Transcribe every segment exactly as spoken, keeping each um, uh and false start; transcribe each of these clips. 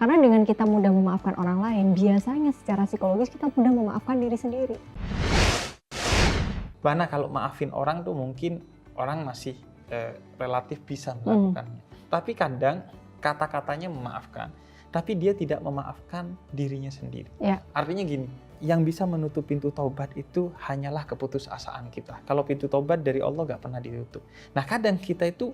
Karena dengan kita mudah memaafkan orang lain, biasanya secara psikologis kita mudah memaafkan diri sendiri. Karena kalau maafin orang tuh mungkin orang masih eh, relatif bisa melakukannya. Hmm. Tapi kadang kata-katanya memaafkan, tapi dia tidak memaafkan dirinya sendiri. Ya. Artinya gini, yang bisa menutup pintu taubat itu hanyalah keputusasaan kita. Kalau pintu taubat dari Allah gak pernah ditutup. Nah kadang kita itu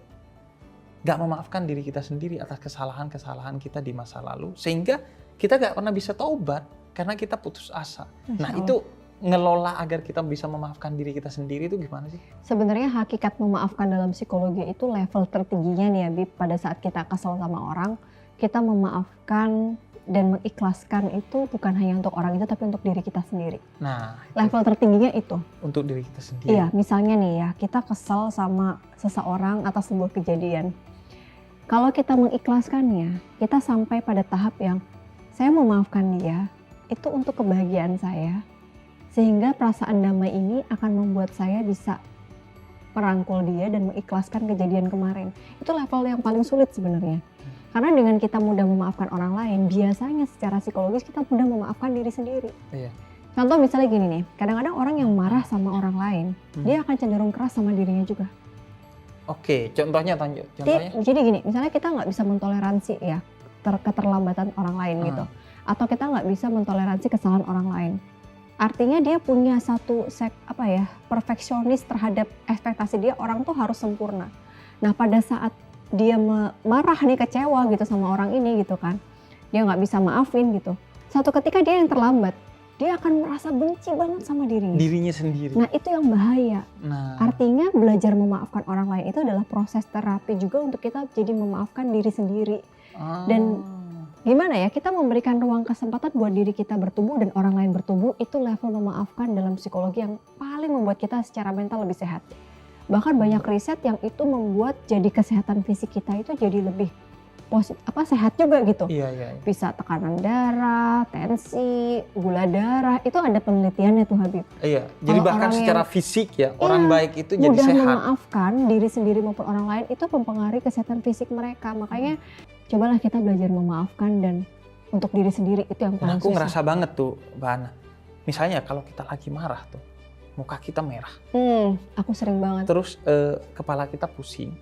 gak memaafkan diri kita sendiri atas kesalahan-kesalahan kita di masa lalu, sehingga kita gak pernah bisa taubat karena kita putus asa. Nah itu ngelola agar kita bisa memaafkan diri kita sendiri itu gimana sih? Sebenarnya hakikat memaafkan dalam psikologi itu level tertingginya nih ya Bib. Pada saat kita kesal sama orang, kita memaafkan dan mengikhlaskan itu bukan hanya untuk orang itu, tapi untuk diri kita sendiri. Nah, level tertingginya itu. Untuk diri kita sendiri? Iya, misalnya nih ya, kita kesal sama seseorang atas sebuah kejadian. Kalau kita mengikhlaskannya, kita sampai pada tahap yang saya memaafkan dia, itu untuk kebahagiaan saya. Sehingga perasaan damai ini akan membuat saya bisa merangkul dia dan mengikhlaskan kejadian kemarin. Itu level yang paling sulit sebenarnya. Karena dengan kita mudah memaafkan orang lain, biasanya secara psikologis kita mudah memaafkan diri sendiri. Iya. Contoh misalnya gini nih, kadang-kadang orang yang marah sama orang lain, hmm. dia akan cenderung keras sama dirinya juga. Oke, contohnya, contohnya? Jadi, jadi gini, misalnya kita nggak bisa mentoleransi ya ter- keterlambatan orang lain hmm. gitu. Atau kita nggak bisa mentoleransi kesalahan orang lain. Artinya dia punya satu sek, apa ya, perfeksionis terhadap ekspektasi dia, orang tuh harus sempurna. Nah pada saat dia marah nih, kecewa gitu sama orang ini gitu kan, dia nggak bisa maafin gitu, suatu ketika dia yang terlambat, dia akan merasa benci banget sama dirinya dirinya sendiri. Nah itu yang bahaya. Nah, artinya belajar memaafkan orang lain itu adalah proses terapi juga untuk kita jadi memaafkan diri sendiri. ah. Dan gimana ya, kita memberikan ruang kesempatan buat diri kita bertumbuh dan orang lain bertumbuh, itu level memaafkan dalam psikologi yang paling membuat kita secara mental lebih sehat. Bahkan banyak riset yang itu membuat jadi kesehatan fisik kita itu jadi lebih positif, apa sehat juga gitu. Iya, iya, iya. Bisa tekanan darah, tensi, gula darah, itu ada penelitiannya tuh Habib. Iya, jadi kalau bahkan secara yang, fisik ya, orang iya, baik itu jadi sehat. Mudah memaafkan diri sendiri maupun orang lain itu mempengaruhi kesehatan fisik mereka. Makanya cobalah kita belajar memaafkan dan untuk diri sendiri itu yang paling susah. Nah, aku ngerasa banget tuh Mbak Ana, misalnya kalau kita lagi marah tuh, muka kita merah. Hmm, aku sering banget. Terus eh, kepala kita pusing.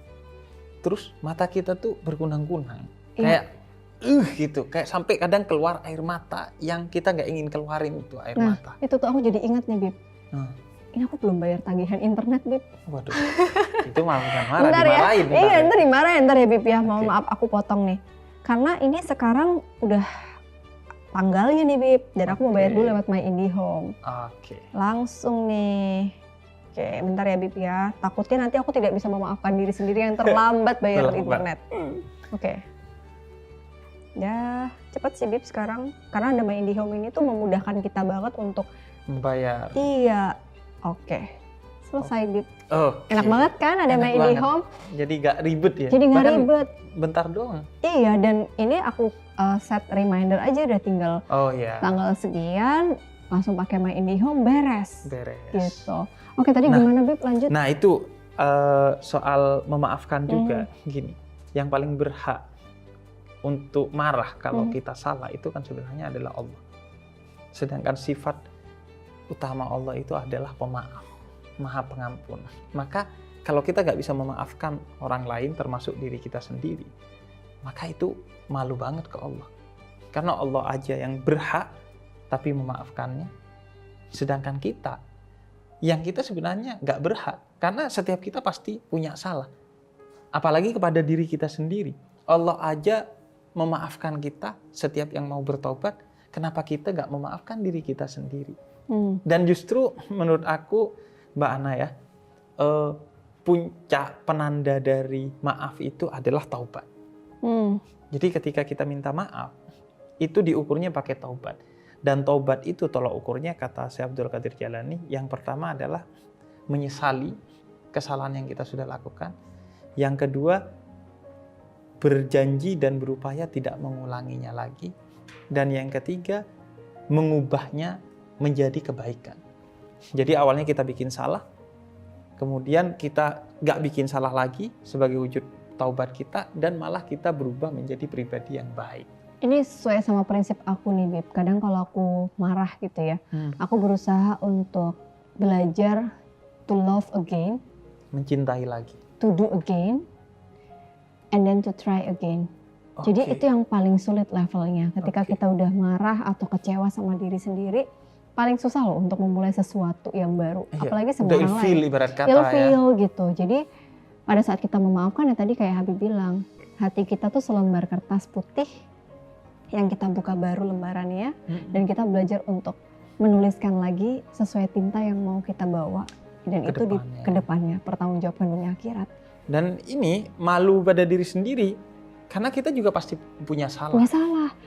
Terus mata kita tuh berkunang-kunang. Iya. Kayak uh gitu, kayak sampai kadang keluar air mata yang kita nggak ingin keluarin itu air nah, mata. Itu tuh aku jadi ingat nih Bib. Hmm. Ini aku belum bayar tagihan internet Bib. Waduh. Itu malah bukan marah, bentar dimarahin. Ya. Iya, ntar dimarahin ntar ya Bib ya. Mau okay. Maaf aku potong nih. Karena ini sekarang udah tanggalnya nih Bib, dan aku mau bayar dulu lewat My IndiHome. Oke. Okay. Langsung nih. Oke, okay, bentar ya Bib ya. Takutnya nanti aku tidak bisa memaafkan diri sendiri yang terlambat bayar terlambat. Internet. Hmm. Oke. Okay. Ya, cepat sih Bib sekarang. Karena ada My IndiHome ini tuh memudahkan kita banget untuk membayar. Iya. Oke. Okay. Selesai Bib. Oh, enak okay. banget kan ada My IndiHome. Jadi gak ribet ya? Jadi gak Bahkan ribet. Bentar doang. Iya, dan ini aku uh, set reminder aja, udah tinggal oh, yeah. tanggal sekian, langsung pakai My IndiHome, beres. Beres. Gitu. Oke, tadi nah, gimana Bib? Lanjut. Nah itu uh, soal memaafkan juga. Mm. Gini, yang paling berhak untuk marah kalau mm. kita salah itu kan sebenarnya adalah Allah. Sedangkan sifat utama Allah itu adalah pemaaf. Maha pengampun. Maka kalau kita nggak bisa memaafkan orang lain termasuk diri kita sendiri, maka itu malu banget ke Allah. Karena Allah aja yang berhak tapi memaafkannya. Sedangkan kita, yang kita sebenarnya nggak berhak. Karena setiap kita pasti punya salah. Apalagi kepada diri kita sendiri. Allah aja memaafkan kita setiap yang mau bertobat. Kenapa kita nggak memaafkan diri kita sendiri? Hmm. Dan justru menurut aku Mbak Ana ya, uh, puncak penanda dari maaf itu adalah taubat. Hmm. Jadi ketika kita minta maaf, itu diukurnya pakai taubat. Dan taubat itu tolak ukurnya, kata Syekh Abdul Qadir Jailani, yang pertama adalah menyesali kesalahan yang kita sudah lakukan. Yang kedua, berjanji dan berupaya tidak mengulanginya lagi. Dan yang ketiga, mengubahnya menjadi kebaikan. Jadi awalnya kita bikin salah, kemudian kita gak bikin salah lagi sebagai wujud taubat kita, dan malah kita berubah menjadi pribadi yang baik. ini sesuai sama prinsip aku nih, Bib. Kadang kalau aku marah gitu ya, hmm. aku berusaha untuk belajar to love again, mencintai lagi, to do again, and then to try again. Okay. Jadi itu yang paling sulit levelnya. Ketika okay. kita udah marah atau kecewa sama diri sendiri, paling susah loh untuk memulai sesuatu yang baru. Iya. Apalagi sama orang lain. Ibarat kata ya. Feel gitu. Jadi pada saat kita memaafkan ya tadi kayak Habib bilang, hati kita tuh selembar kertas putih yang kita buka baru lembarannya, mm-hmm. dan kita belajar untuk menuliskan lagi sesuai tinta yang mau kita bawa, dan kedepannya. Itu di kedepannya pertanggungjawabkan dunia akhirat. Dan ini malu pada diri sendiri karena kita juga pasti punya salah. Punya salah.